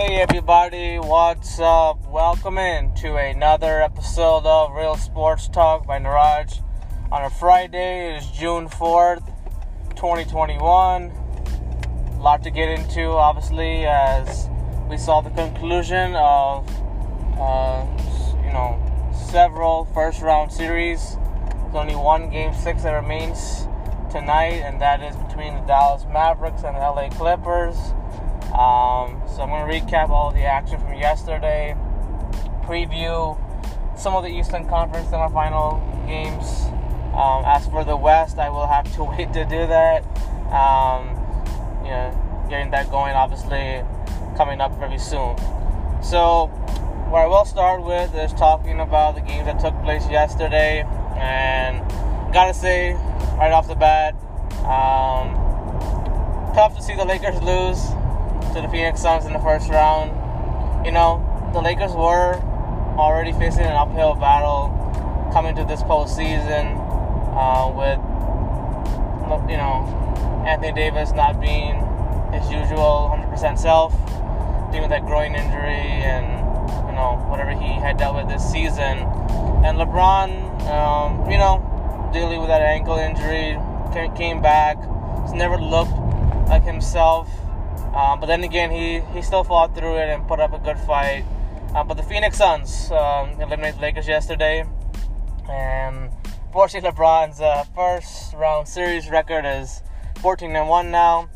Hey everybody, what's up? Welcome in to another episode of Real Sports Talk by Niraj. On a Friday, it is June 4th, 2021. A lot to get into, obviously, as we saw the conclusion of, several first-round series. There's only one Game 6 that remains tonight, and that is between the Dallas Mavericks and the LA Clippers. So I'm going to recap all the action from yesterday, preview some of the Eastern Conference semifinal games. As for the West, I will have to wait to do that. Getting that going, obviously, coming up very soon. So what I will start with is talking about the games that took place yesterday. And gotta say, right off the bat, tough to see the Lakers lose to the Phoenix Suns in the first round. You know, the Lakers were already facing an uphill battle coming to this postseason with Anthony Davis not being his usual 100% self, dealing with that groin injury and, you know, whatever he had dealt with this season. And LeBron, dealing with that ankle injury, came back, just never looked like himself. But then again, he still fought through it and put up a good fight. But the Phoenix Suns eliminated the Lakers yesterday. And fortunately, LeBron's first-round series record is 14-1 now.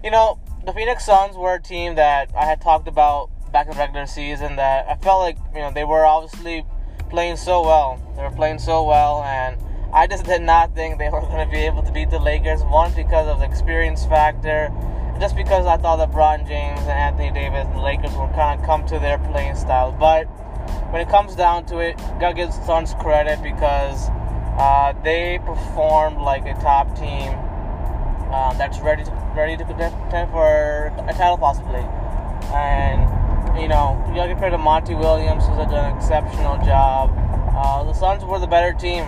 The Phoenix Suns were a team that I had talked about back in the regular season that I felt like, they were obviously playing so well. They were playing so well, and I just did not think they were going to be able to beat the Lakers. One, because of the experience factor. Just because I thought that LeBron James and Anthony Davis and the Lakers would kind of come to their playing style. But when it comes down to it, gotta give the Suns credit because they performed like a top team that's ready to contend for a title possibly. And, you gotta give credit to Monty Williams, who's done an exceptional job. The Suns were the better team.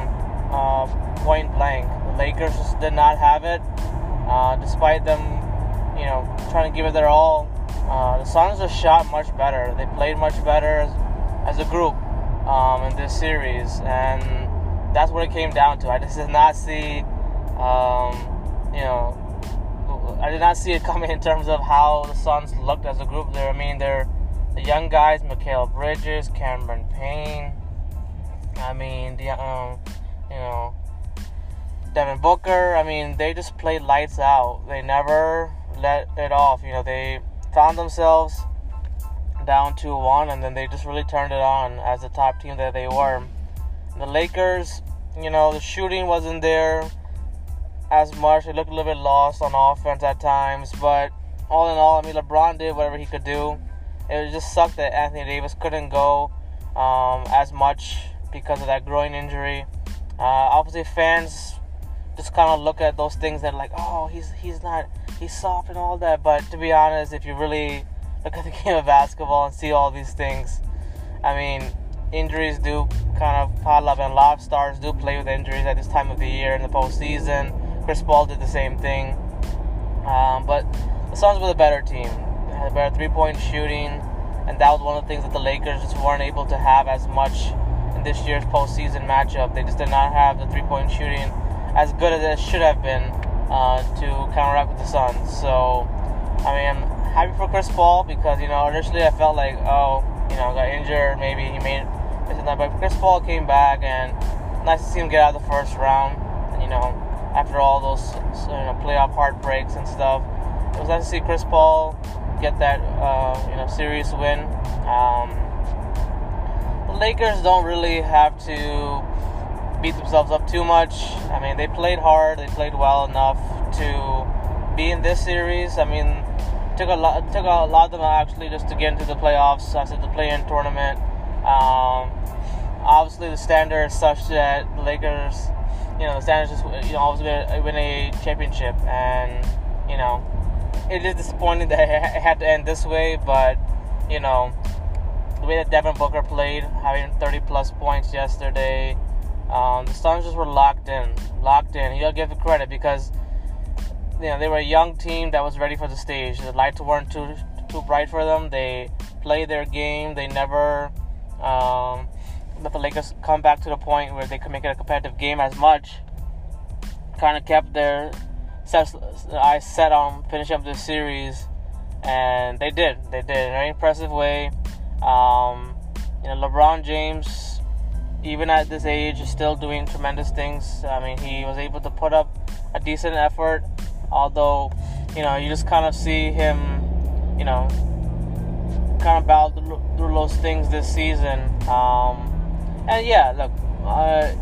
Point blank. The Lakers just did not have it. Despite them, trying to give it their all. The Suns just shot much better. They played much better as a group in this series. And that's what it came down to. I just did not see, I did not see it coming in terms of how the Suns looked as a group. They're the young guys, Mikal Bridges, Cameron Payne. Devin Booker, they just played lights out. They never let it off. They found themselves down 2-1, and then they just really turned it on as the top team that they were. The Lakers, the shooting wasn't there as much. They looked a little bit lost on offense at times, but all in all, LeBron did whatever he could do. It just sucked that Anthony Davis couldn't go as much because of that groin injury. Obviously, fans just kind of look at those things that are like, oh, he's soft and all that. But to be honest, if you really look at the game of basketball and see all these things, injuries do kind of pile up, and a lot of stars do play with injuries at this time of the year in the postseason. Chris Paul did the same thing. But the Suns were the better team. They had better three-point shooting, and that was one of the things that the Lakers just weren't able to have as much in this year's postseason matchup. They just did not have the three-point shooting as good as it should have been to counteract with the Suns. So, I'm happy for Chris Paul because, initially I felt like, got injured, maybe he made it. But Chris Paul came back, and nice to see him get out of the first round. And, after all those playoff heartbreaks and stuff, it was nice to see Chris Paul get that, serious win. Lakers don't really have to beat themselves up too much. They played hard. They played well enough to be in this series. Took a lot of them actually just to get into the playoffs. I said the play-in tournament. Obviously, the standard is such that the Lakers, the standard is just obviously win a championship, and it is disappointing that it had to end this way, but the way that Devin Booker played, having 30-plus points yesterday, the Suns just were locked in. You gotta give it credit because, they were a young team that was ready for the stage. The lights weren't too too bright for them. They play their game. They never let the Lakers come back to the point where they could make it a competitive game as much. Kind of kept their eyes set on finishing up this series, and they did. They did in a very impressive way. LeBron James, even at this age, is still doing tremendous things. I mean, he was able to put up a decent effort, although, you just kind of see him, kind of battle through those things this season.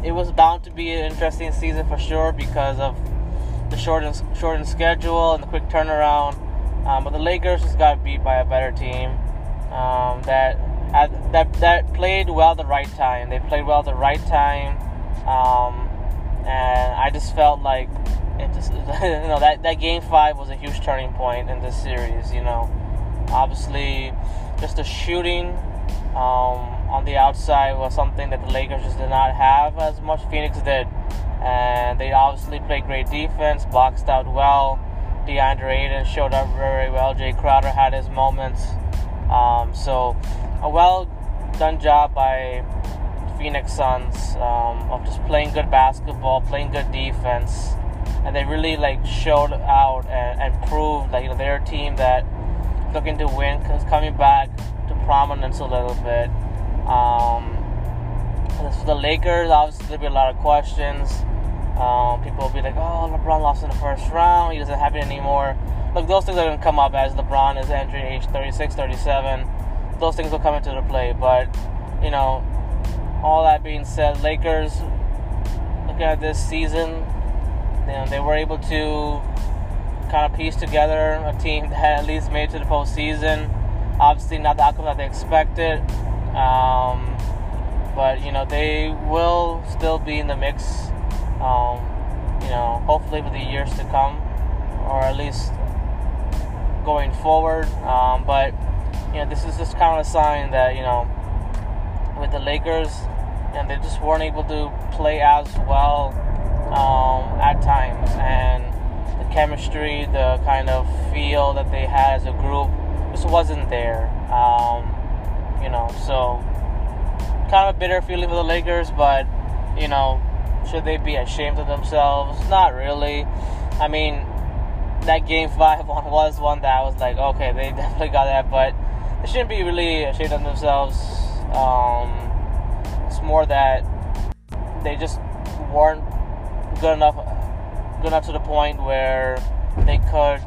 It was bound to be an interesting season for sure because of the shortened schedule and the quick turnaround. But the Lakers just got beat by a better team that played well the right time. They played well the right time, and I just felt like that game 5 was a huge turning point in this series. Obviously, just the shooting on the outside was something that the Lakers just did not have as much. Phoenix did, and they obviously played great defense, boxed out well. DeAndre Ayton showed up very well. Jay Crowder had his moments. So a well done job by Phoenix Suns of just playing good basketball, playing good defense, and they really showed out and proved that they're a team that looking to win, because coming back to prominence a little bit. For the Lakers, obviously there'll be a lot of questions. People will be like, "Oh, LeBron lost in the first round. He doesn't have it anymore." Look, those things are going to come up as LeBron is entering age 36, 37. Those things will come into the play. But all that being said, Lakers, looking at this season, they were able to kind of piece together a team that at least made it to the postseason. Obviously, not the outcome that they expected, but they will still be in the mix. Hopefully for the years to come, or at least going forward. But this is just kind of a sign that with the Lakers, and they just weren't able to play as well at times, and the chemistry, the kind of feel that they had as a group just wasn't there. So kind of a bitter feeling for the Lakers, but should they be ashamed of themselves? Not really. I mean, that game 5 one was one that I was like, okay, they definitely got that, but they shouldn't be really ashamed of themselves. It's more that they just weren't good enough to the point where they could,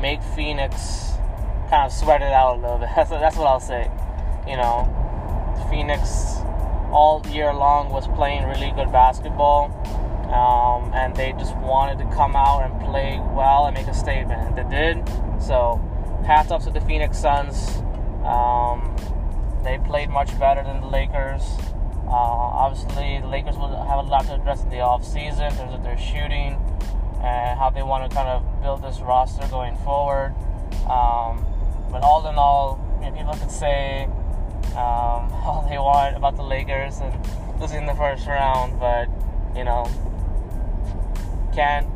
make Phoenix kind of sweat it out a little bit. That's what I'll say. Phoenix all year long was playing really good basketball, and they just wanted to come out and play well and make a statement, and they did. So hats off to the Phoenix Suns. They played much better than the Lakers. Obviously, the Lakers will have a lot to address in the offseason in terms of their shooting and how they want to kind of build this roster going forward. But all in all, people can say all they want about the Lakers and losing the first round, but, can't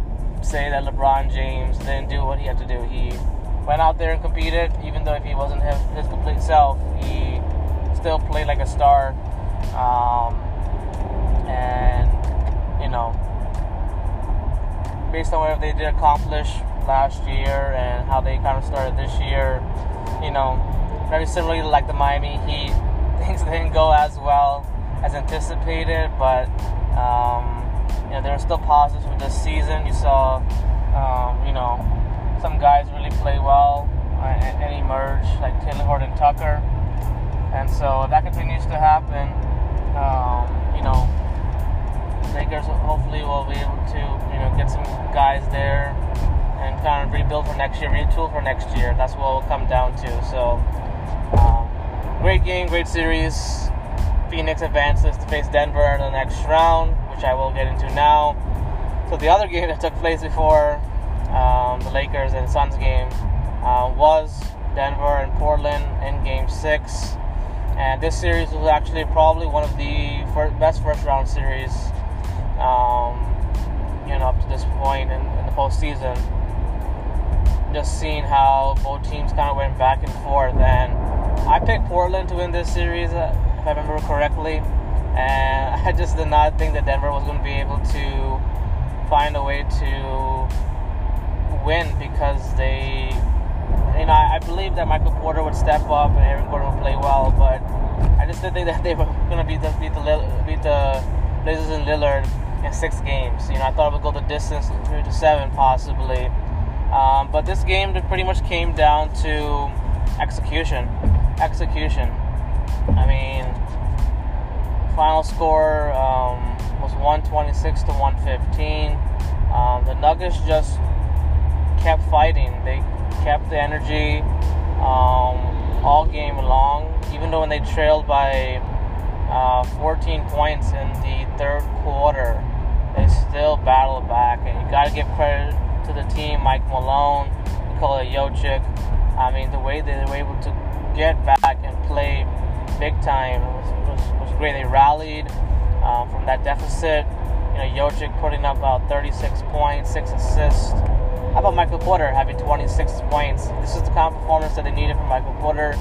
say that LeBron James didn't do what he had to do. He went out there and competed, even though if he wasn't his complete self, he still played like a star. Based on what they did accomplish last year and how they kind of started this year, very similarly to the Miami Heat, things didn't go as well as anticipated, but, there are still positives with this season. You saw, some guys really play well and emerge, like Taylor Horton Tucker, and so if that continues to happen, Lakers hopefully will be able to, get some guys there and kind of rebuild for next year, retool for next year. That's what it will come down to. So, great game, great series. Phoenix advances to face Denver in the next round, which I will get into now. So the other game that took place before the Lakers and Suns game was Denver and Portland in Game 6. And this series was actually probably one of the best first-round series, up to this point in the postseason. just seeing how both teams kind of went back and forth. And I picked Portland to win this series, if I remember correctly. And I just did not think that Denver was going to be able to find a way to win, because they, you know, I believe that Michael Porter would step up and Aaron Gordon would play well, but I just didn't think that they were going to beat the Blazers and Lillard in 6 games. You know, I thought it would go the distance, 3-7 possibly. But this game pretty much came down to execution. I mean, final score was 126 to 115. The Nuggets just kept fighting. They kept the energy all game long, even though when they trailed by 14 points in the third quarter, they still battled back. And you got to give credit to the team, Mike Malone, Nikola Jokic. I mean, the way they were able to get back and play big time was great. They rallied from that deficit. You know, Jokic putting up about 36 points, 6 assists. How about Michael Porter having 26 points? This is the kind of performance that they needed from Michael Porter.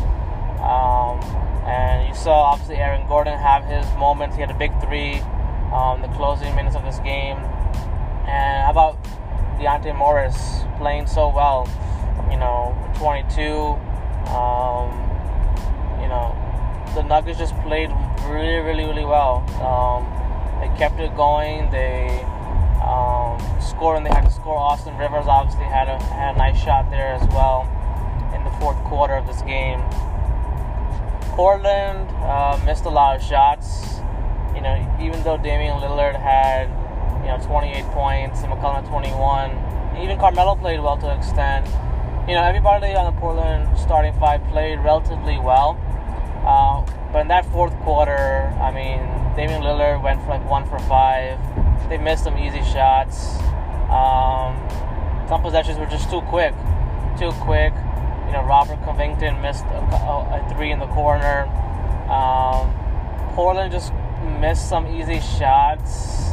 And you saw, obviously, Aaron Gordon have his moments. He had a big 3 the closing minutes of this game. And how about Deontay Morris playing so well? You know, 22. You know, the Nuggets just played really, really, really well. They kept it going. They scored when they had to score. Austin Rivers obviously had a nice shot there as well in the fourth quarter of this game. Portland missed a lot of shots. You know, even though Damian Lillard had, you know, 28 points and McCollum had 21, and even Carmelo played well to an extent. You know, everybody on the Portland starting 5 played relatively well. But in that fourth quarter, I mean, Damian Lillard went for like 1 for 5. They missed some easy shots. Some possessions were just too quick. You know, Robert Covington missed a 3 in the corner. Portland just missed some easy shots.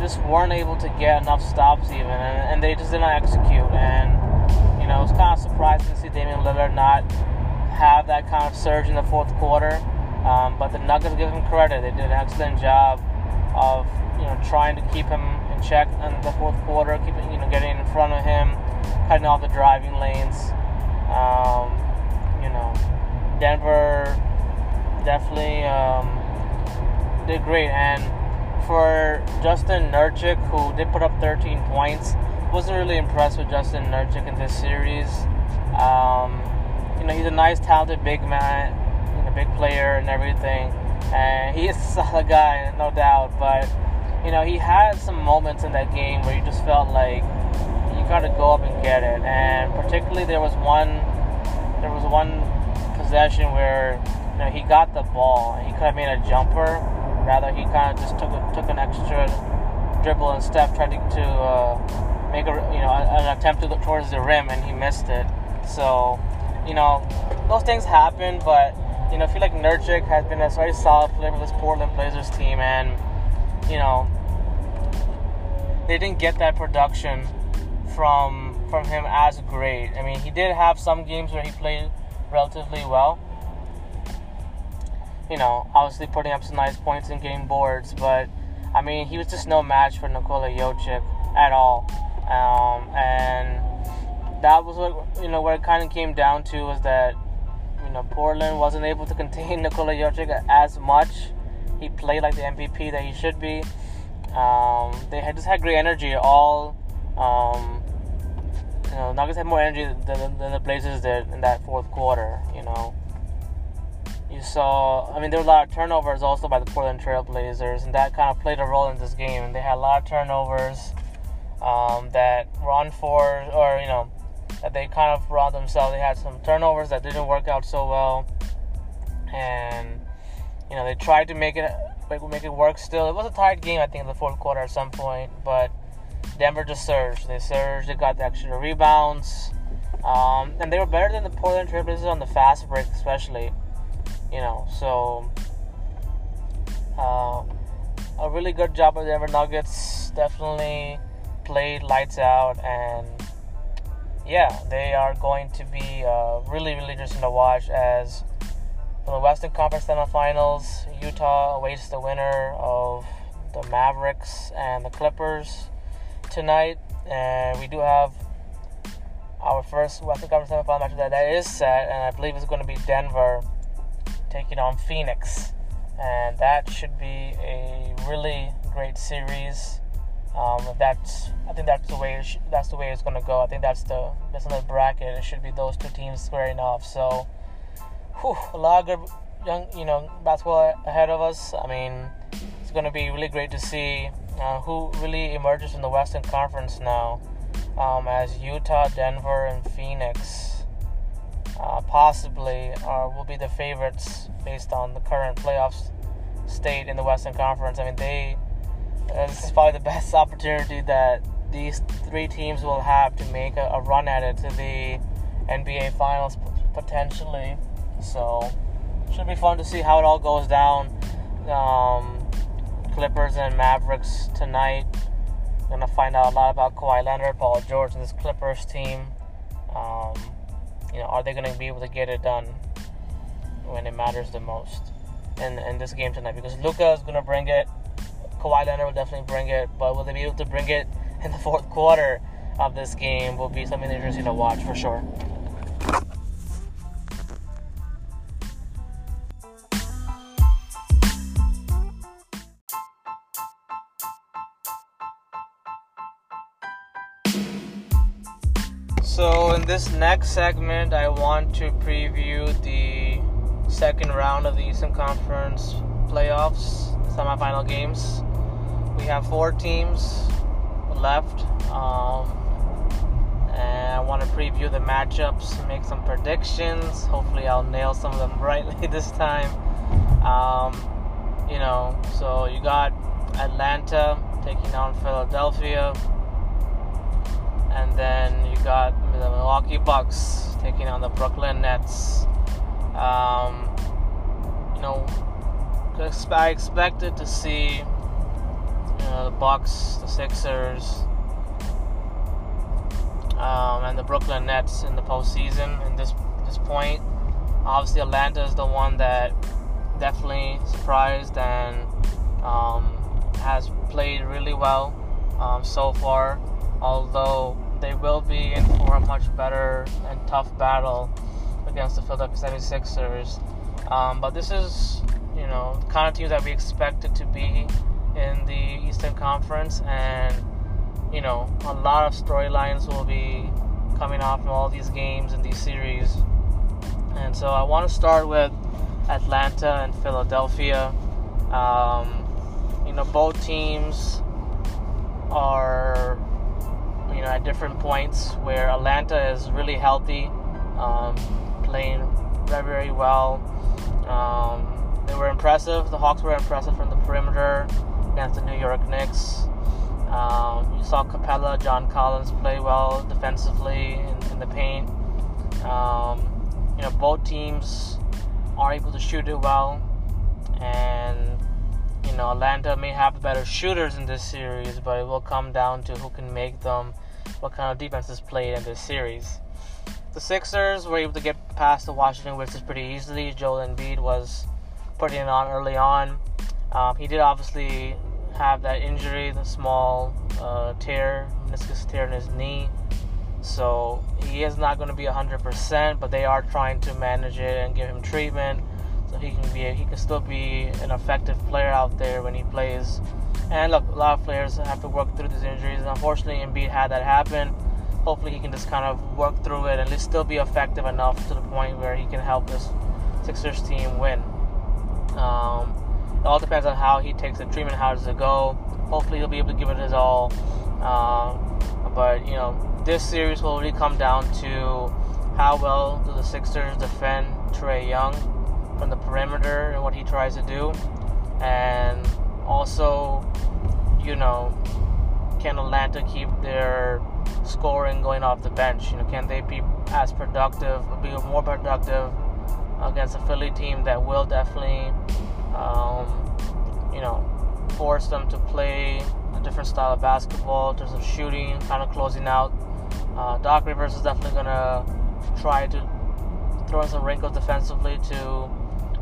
Just weren't able to get enough stops even, and they just did not execute. And, you know, it was kind of surprising to see Damian Lillard not have that kind of surge in the fourth quarter. But the Nuggets give him credit. They did an excellent job of, you know, trying to keep him in check in the fourth quarter, keeping, you know, getting in front of him, cutting off the driving lanes. You know, Denver definitely did great. And for Justin Nurkic, who did put up 13 points, wasn't really impressed with Justin Nurkic in this series. You know, he's a nice, talented big man, you know, big player and everything. And he is a solid guy, no doubt. But, you know, he had some moments in that game where you just felt like you got to go up and get it. And particularly there was one possession where, you know, he got the ball and he could have made a jumper. Rather, he kind of just took an extra dribble and step, tried to make an attempt towards the rim, and he missed it. So, you know, those things happen, but, you know, I feel like Nurkic has been a very solid player for this Portland Blazers team, and, you know, they didn't get that production from him as great. I mean, he did have some games where he played relatively well. You know, obviously putting up some nice points and getting boards, but, I mean, he was just no match for Nikola Jokic at all. And that was what, you know, what it kind of came down to, was that, you know, Portland wasn't able to contain Nikola Jokic as much. He played like the MVP that he should be. They just had great energy. You know, Nuggets had more energy than the Blazers did in that fourth quarter. You know, you saw, I mean, there were a lot of turnovers also by the Portland Trail Blazers, and that kind of played a role in this game. And they had a lot of turnovers that were unforced, or, you know, that they kind of brought themselves. They had some turnovers that didn't work out so well, and, you know, they tried to make it work still. It was a tight game, I think, in the fourth quarter at some point, but Denver just surged. They surged. They got the extra rebounds, and they were better than the Portland Trail Blazers on the fast break, especially. You know, so a really good job by the Denver Nuggets. Definitely played lights out, and yeah, they are going to be really, really interesting to watch, as for the Western Conference Semifinals, Utah awaits the winner of the Mavericks and the Clippers tonight. And we do have our first Western Conference Semifinal match that is set, and I believe it's going to be Denver taking on Phoenix. And that should be a really great series. That's the way it's going to go. I think that's another bracket. It should be those two teams squaring off. So, a lot of good basketball ahead of us. I mean, it's going to be really great to see who really emerges from the Western Conference now, as Utah, Denver, and Phoenix possibly will be the favorites based on the current playoffs state in the Western Conference. I mean, this is probably the best opportunity that these three teams will have to make a run at it to the NBA Finals potentially. So, should be fun to see how it all goes down. Clippers and Mavericks tonight. We're going to find out a lot about Kawhi Leonard, Paul George, and this Clippers team. Are they going to be able to get it done when it matters the most in this game tonight? Because Luka is going to bring it. Kawhi Leonard will definitely bring it, but will they be able to bring it in the fourth quarter of this game will be something interesting to watch for sure. So in this next segment, I want to preview the second round of the Eastern Conference playoffs, semifinal games. We have four teams left, and I want to preview the matchups, make some predictions. Hopefully I'll nail some of them rightly this time. So you got Atlanta taking on Philadelphia, and then you got the Milwaukee Bucks taking on the Brooklyn Nets. I expected to see the Bucks, the Sixers, and the Brooklyn Nets in the postseason. In this point, obviously Atlanta is the one that definitely surprised and has played really well so far. Although they will be in for a much better and tough battle against the Philadelphia 76ers, but this is the kind of teams that we expected to be in the Eastern Conference, and a lot of storylines will be coming off from all these games and these series. And so I want to start with Atlanta and Philadelphia. Both teams are at different points, where Atlanta is really healthy, playing very, very well. They were impressive. The Hawks were impressive from the perimeter against the New York Knicks. You saw Capella, John Collins play well defensively in the paint. Both teams are able to shoot it well, and Atlanta may have better shooters in this series, but it will come down to who can make them, what kind of defense is played in this series. The Sixers were able to get past the Washington Wizards pretty easily. Joel Embiid was putting it on early on. He did obviously have that injury, the small meniscus tear in his knee. So he is not going to be 100%, but they are trying to manage it and give him treatment so he can still be an effective player out there when he plays. And look, a lot of players have to work through these injuries, and unfortunately Embiid had that happen. Hopefully he can just kind of work through it and at least still be effective enough to the point where he can help this Sixers team win. It all depends on how he takes the treatment, how does it go. Hopefully he'll be able to give it his all. But this series will really come down to how well do the Sixers defend Trae Young from the perimeter and what he tries to do, and also can Atlanta keep their scoring going off the bench? Can they be as productive, be more productive against a Philly team that will definitely, force them to play a different style of basketball in terms of shooting, kind of closing out Doc Rivers is definitely going to try to throw in some wrinkles defensively to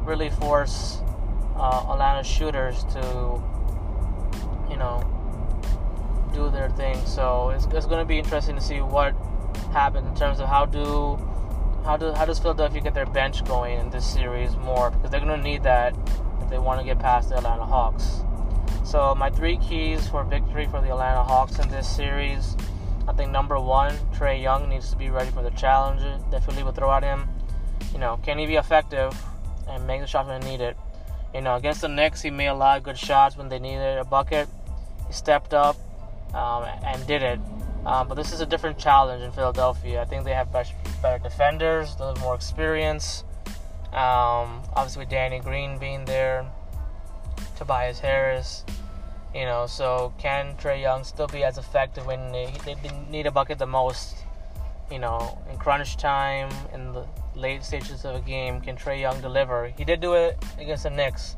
really force Atlanta's shooters to, you know, do their thing. So it's going to be interesting to see what happens in terms of how does Philadelphia get their bench going in this series more, because they're going to need that if they want to get past the Atlanta Hawks. So my three keys for victory for the Atlanta Hawks in this series, I think number one, Trae Young needs to be ready for the challenge that Philly will throw at him. You know, can he be effective and make the shots when needed? You know, against the Knicks, he made a lot of good shots when they needed a bucket. He stepped up and did it. But this is a different challenge in Philadelphia. I think they have better defenders, they have more experience. Obviously, with Danny Green being there, Tobias Harris, you know, so can Trae Young still be as effective when they need a bucket the most? You know, in crunch time, in the late stages of a game, can Trae Young deliver? He did do it against the Knicks,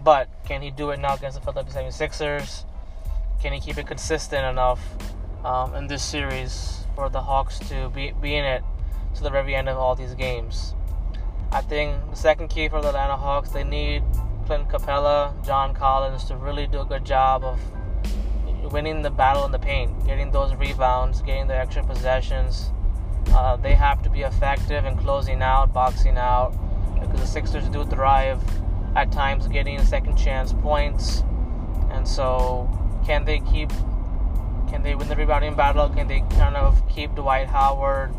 but can he do it now against the Philadelphia 76ers? Can he keep it consistent enough in this series for the Hawks to be in it to the very end of all these games? I think the second key for the Atlanta Hawks, they need Clint Capella, John Collins to really do a good job of winning the battle in the paint, getting those rebounds, getting the extra possessions. They have to be effective in closing out, boxing out, because the Sixers do thrive at times getting second chance points. And so can they win the rebounding battle? Can they kind of keep Dwight Howard?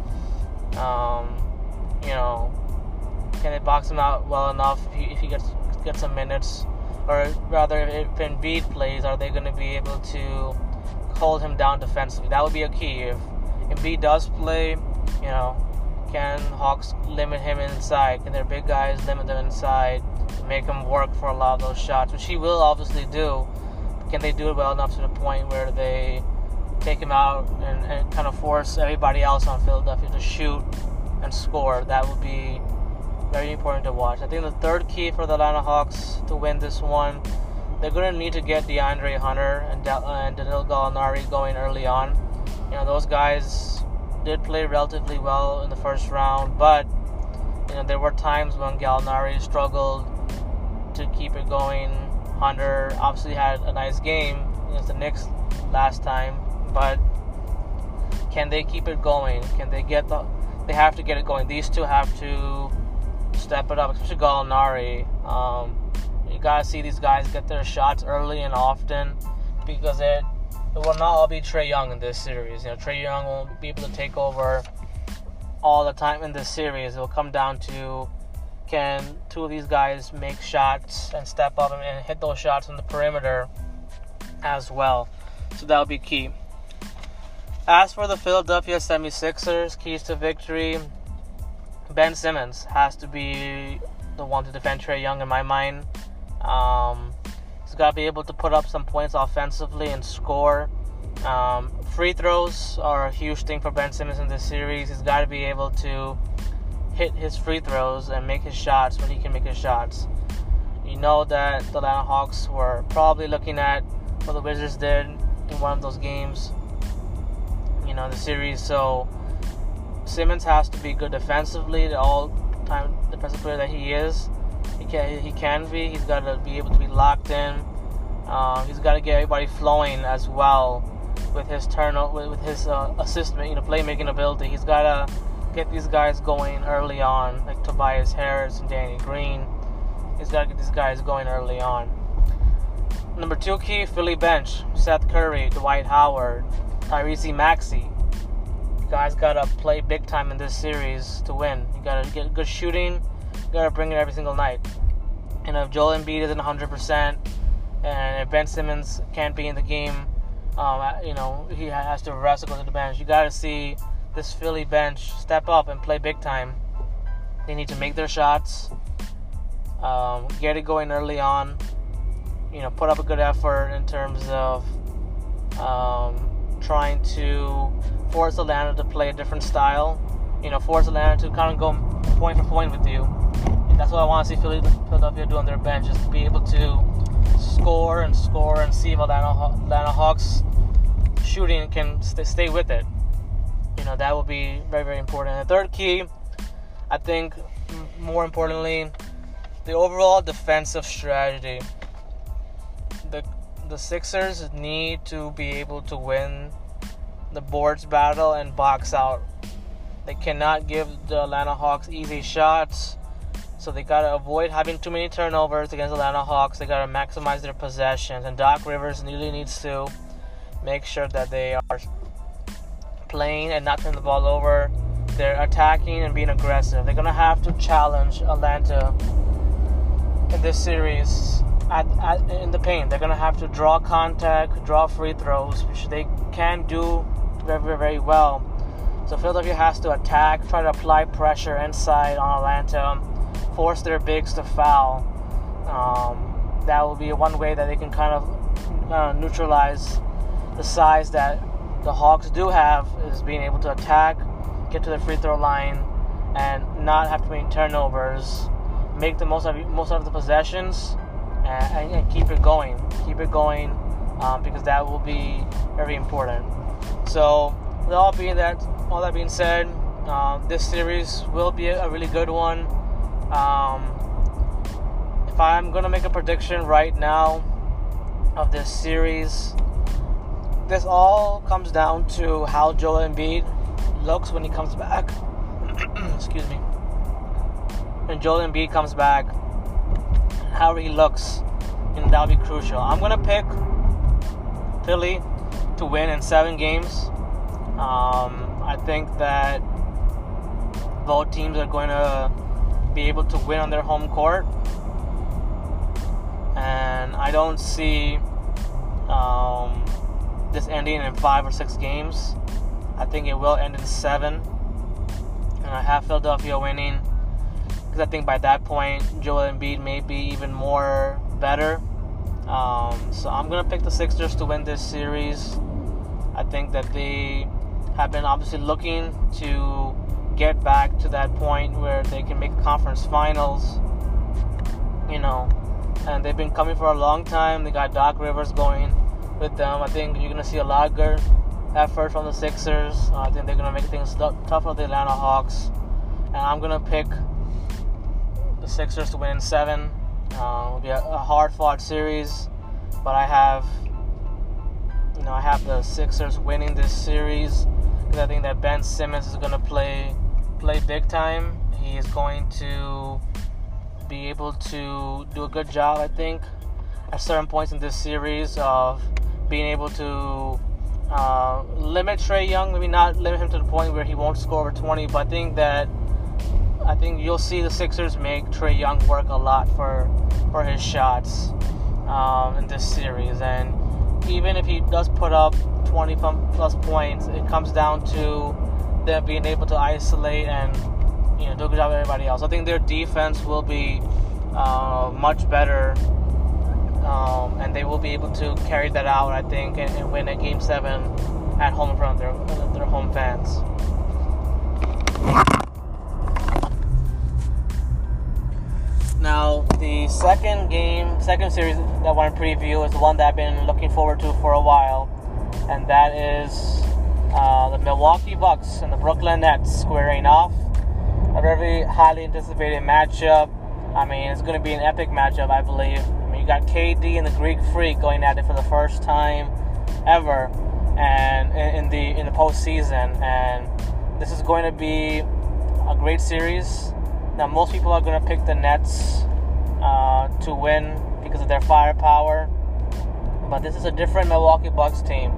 You know, can they box him out well enough if he gets some minutes? Or rather, if Embiid plays, are they going to be able to hold him down defensively? That would be a key. If Embiid does play, you know, can Hawks limit him inside? Can their big guys limit them inside, make him work for a lot of those shots, which he will obviously do? Can they do it well enough to the point where they take him out and kind of force everybody else on Philadelphia to shoot and score? That would be very important to watch. I think the third key for the Atlanta Hawks to win this one, they're going to need to get DeAndre Hunter and Danilo Gallinari going early on. You know, those guys did play relatively well in the first round, but, you know, there were times when Gallinari struggled to keep it going. Hunter obviously had a nice game against the Knicks last time, but can they keep it going? Can they get They have to get it going. These two have to step it up, especially Gallinari. You gotta see these guys get their shots early and often, because it will not all be Trae Young in this series. You know, Trae Young won't be able to take over all the time in this series. It will come down to, can two of these guys make shots and step up and hit those shots on the perimeter as well? So that would be key. As for the Philadelphia 76ers, keys to victory, Ben Simmons has to be the one to defend Trae Young in my mind. He's got to be able to put up some points offensively and score. Free throws are a huge thing for Ben Simmons in this series. He's got to be able to hit his free throws and make his shots when he can make his shots. You know that the Atlanta Hawks were probably looking at what the Wizards did in one of those games, you know, the series. So Simmons has to be good defensively, the all-time defensive player that he is. He can be. He's got to be able to be locked in. He's got to get everybody flowing as well with his assist, you know, playmaking ability. He's got to get these guys going early on, like Tobias Harris and Danny Green. He's got to get these guys going early on. Number two key, Philly bench. Seth Curry, Dwight Howard, Tyrese Maxey. You guys got to play big time in this series to win. You got to get good shooting. You got to bring it every single night. And if Joel Embiid isn't 100%, and if Ben Simmons can't be in the game, you know, he has to rest and go to the bench. You got to see this Philly bench step up and play big time. They need to make their shots, get it going early on, you know, put up a good effort in terms of trying to force Atlanta to play a different style, you know, force Atlanta to kind of go point for point with you. And that's what I want to see Philadelphia do on their bench, is to be able to score and see if Atlanta Hawks shooting can stay with it. know, that will be very, very important. And the third key, I think, more importantly, the overall defensive strategy. The Sixers need to be able to win the boards battle and box out. They cannot give the Atlanta Hawks easy shots, so they got to avoid having too many turnovers against the Atlanta Hawks. They got to maximize their possessions, and Doc Rivers really needs to make sure that they are playing and not turning the ball over. They're attacking and being aggressive. They're going to have to challenge Atlanta in this series in the paint. They're going to have to draw contact, draw free throws, which they can do very, very, very well. So Philadelphia has to attack, try to apply pressure inside on Atlanta, force their bigs to foul. That will be one way that they can kind of neutralize the size that the Hawks do have, is being able to attack, get to the free throw line, and not have too many turnovers. Make the most of the possessions, and keep it going, because that will be very important. So, with all that being said, this series will be a really good one. If I'm gonna make a prediction right now of this series, this all comes down to how Joel Embiid looks when he comes back. Excuse me. When Joel Embiid comes back, how he looks, and that'll be crucial. I'm gonna pick Philly to win in 7 games. I think that both teams are going to be able to win on their home court, and I don't see this ending in 5 or 6 games. I think it will end in 7, and I have Philadelphia winning. Because I think by that point, Joel Embiid may be even more better. So I'm going to pick the Sixers to win this series. I think that they have been obviously looking to get back to that point where they can make conference finals. You know, and they've been coming for a long time. They got Doc Rivers going with them. I think you're going to see a lot of good effort from the Sixers. I think they're going to make things tough for the Atlanta Hawks. And I'm going to pick Sixers to win in 7. It'll be a hard-fought series, but I have the Sixers winning this series because I think that Ben Simmons is going to play big time. He is going to be able to do a good job, I think, at certain points in this series of being able to limit Trae Young, maybe not limit him to the point where he won't score over 20, but I think you'll see the Sixers make Trae Young work a lot for his shots in this series. And even if he does put up 20-plus points, it comes down to them being able to isolate and, you know, do a good job with everybody else. I think their defense will be much better, and they will be able to carry that out, I think, and win at Game 7 at home in front of their home fans. Now, the second series that I want to preview is the one that I've been looking forward to for a while, and that is the Milwaukee Bucks and the Brooklyn Nets squaring off. A very highly anticipated matchup. I mean, it's going to be an epic matchup, I believe. I mean, you got KD and the Greek Freak going at it for the first time ever, and in the postseason, and this is going to be a great series. Now, most people are going to pick the Nets to win because of their firepower. But this is a different Milwaukee Bucks team.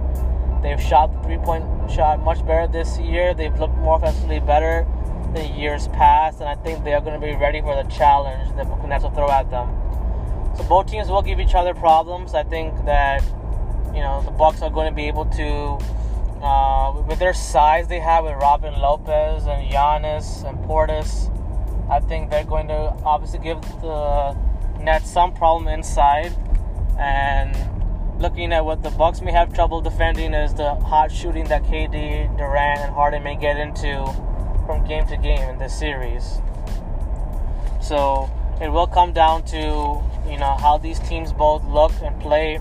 They've shot the three-point shot much better this year. They've looked more offensively better than years past. And I think they are going to be ready for the challenge that the Nets will throw at them. So both teams will give each other problems. I think that, you know, the Bucks are going to be able to, with their size they have with Robin Lopez and Giannis and Portis, I think they're going to obviously give the Nets some problem inside. And looking at what the Bucks may have trouble defending is the hot shooting that KD, Durant, and Harden may get into from game to game in this series. So it will come down to, you know, how these teams both look and play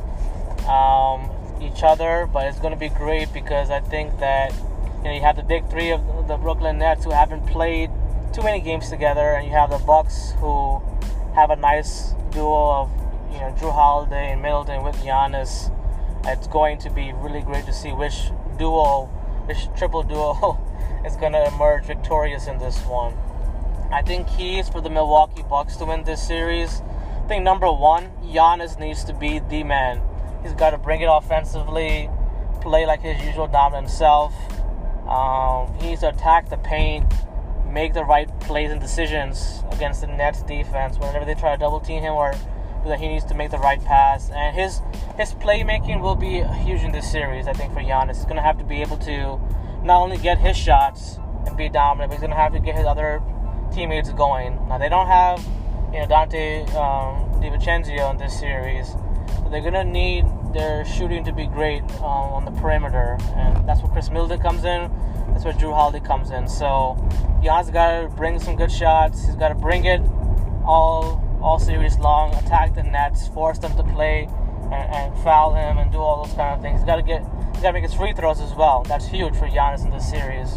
each other. But it's going to be great because I think that You know, you have the big three of the Brooklyn Nets who haven't played too many games together, and you have the Bucks who have a nice duo of, you know, Jrue Holiday and Middleton with Giannis. It's going to be really great to see which duo, which triple duo is going to emerge victorious in this one. I think keys for the Milwaukee Bucks to win this series. I think number one, Giannis needs to be the man. He's got to bring it offensively, play like his usual dominant self. He needs to attack the paint, make the right plays and decisions against the Nets defense. Whenever they try to double team him, or that he needs to make the right pass. And his playmaking will be huge in this series, I think, for Giannis. He's going to have to be able to not only get his shots and be dominant, but he's going to have to get his other teammates going. Now, they don't have, you know, Dante DiVincenzo in this series. So they're going to need their shooting to be great on the perimeter. And that's where Chris Middleton comes in. That's where Jrue Holiday comes in. So Giannis got to bring some good shots. He's got to bring it all series long, attack the Nets, force them to play and foul him and do all those kind of things. He's got to make his free throws as well. That's huge for Giannis in this series.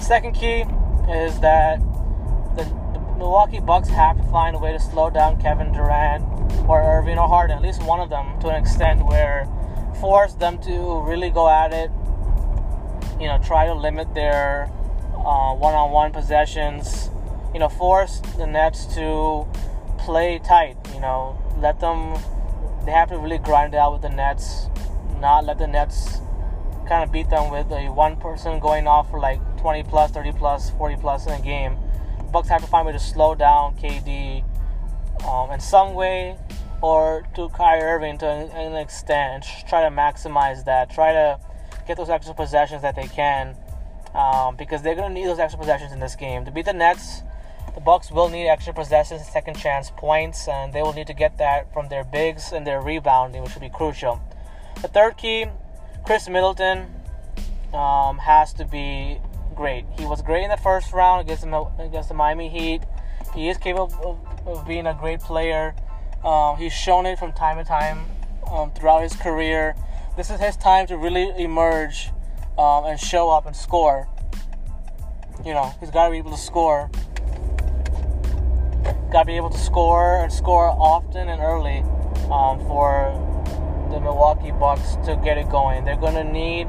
Second key is that the Milwaukee Bucks have to find a way to slow down Kevin Durant or Irving or Harden, at least one of them, to an extent where force them to really go at it, you know, try to limit their one-on-one possessions, you know, force the Nets to play tight, you know, let them, they have to really grind it out with the Nets, not let the Nets kind of beat them with a one person going off for like 20 plus, 30 plus, 40 plus in a game. The Bucks have to find a way to slow down KD in some way, or to Kyrie Irving to an extent, and try to maximize that, try to get those extra possessions that they can, because they're going to need those extra possessions in this game. To beat the Nets, the Bucks will need extra possessions, second chance points, and they will need to get that from their bigs and their rebounding, which will be crucial. The third key, Chris Middleton has to be great. He was great in the first round against the Miami Heat. He is capable of being a great player. He's shown it from time to time throughout his career. This is his time to really emerge and show up and score. You know, he's got to be able to score. Got to be able to score, and score often and early for the Milwaukee Bucks to get it going. They're going to need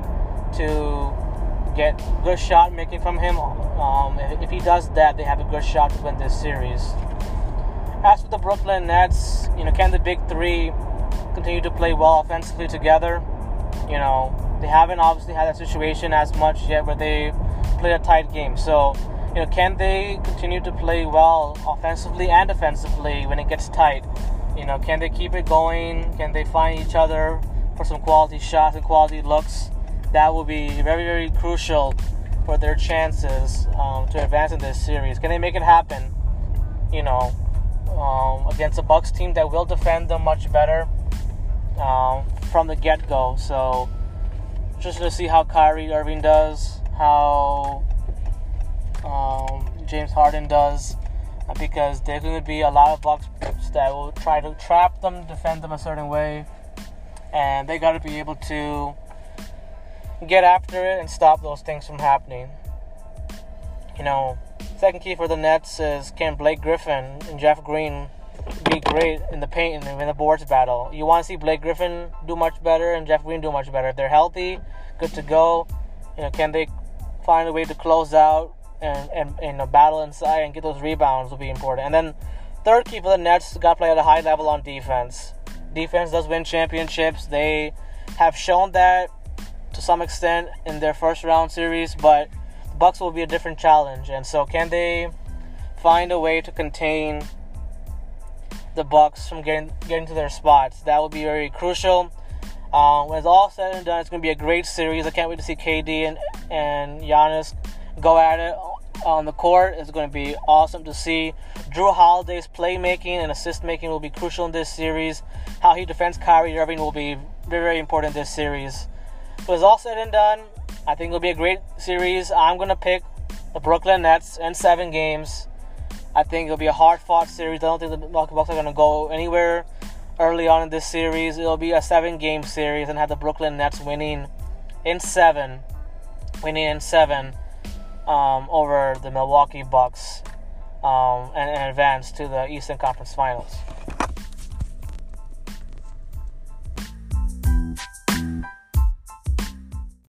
to get good shot making from him. If he does that, they have a good shot to win this series. As for the Brooklyn Nets, you know, can the big three continue to play well offensively together? You know, they haven't obviously had that situation as much yet where they play a tight game. So, you know, can they continue to play well offensively and defensively when it gets tight? You know, can they keep it going? Can they find each other for some quality shots and quality looks? That will be very, very crucial for their chances to advance in this series. Can they make it happen, you know, against a Bucks team that will defend them much better from the get-go? So just to see how Kyrie Irving does, how James Harden does, because there are going to be a lot of Bucks that will try to trap them, defend them a certain way, and they got to be able to get after it and stop those things from happening. You know, second key for the Nets is, can Blake Griffin and Jeff Green be great in the paint and in the boards battle? You want to see Blake Griffin do much better and Jeff Green do much better. If they're healthy, good to go, you know, can they find a way to close out and a battle inside and get those rebounds will be important. And then third key for the Nets, got to play at a high level on defense. Defense does win championships. They have shown that to some extent in their first round series, but the Bucks will be a different challenge. And so can they find a way to contain the Bucks from getting to their spots? That will be very crucial. When it's all said and done, it's going to be a great series. I can't wait to see KD and Giannis go at it on the court. It's going to be awesome to see. Jrue Holiday's playmaking and assist making will be crucial in this series. How he defends Kyrie Irving will be very, very important in this series. So it's all said and done, I think it'll be a great series. I'm going to pick the Brooklyn Nets in 7 games. I think it'll be a hard-fought series. I don't think the Milwaukee Bucks are going to go anywhere early on in this series. It'll be a 7-game series and have the Brooklyn Nets winning in 7. winning in seven over the Milwaukee Bucks and advanced to the Eastern Conference Finals.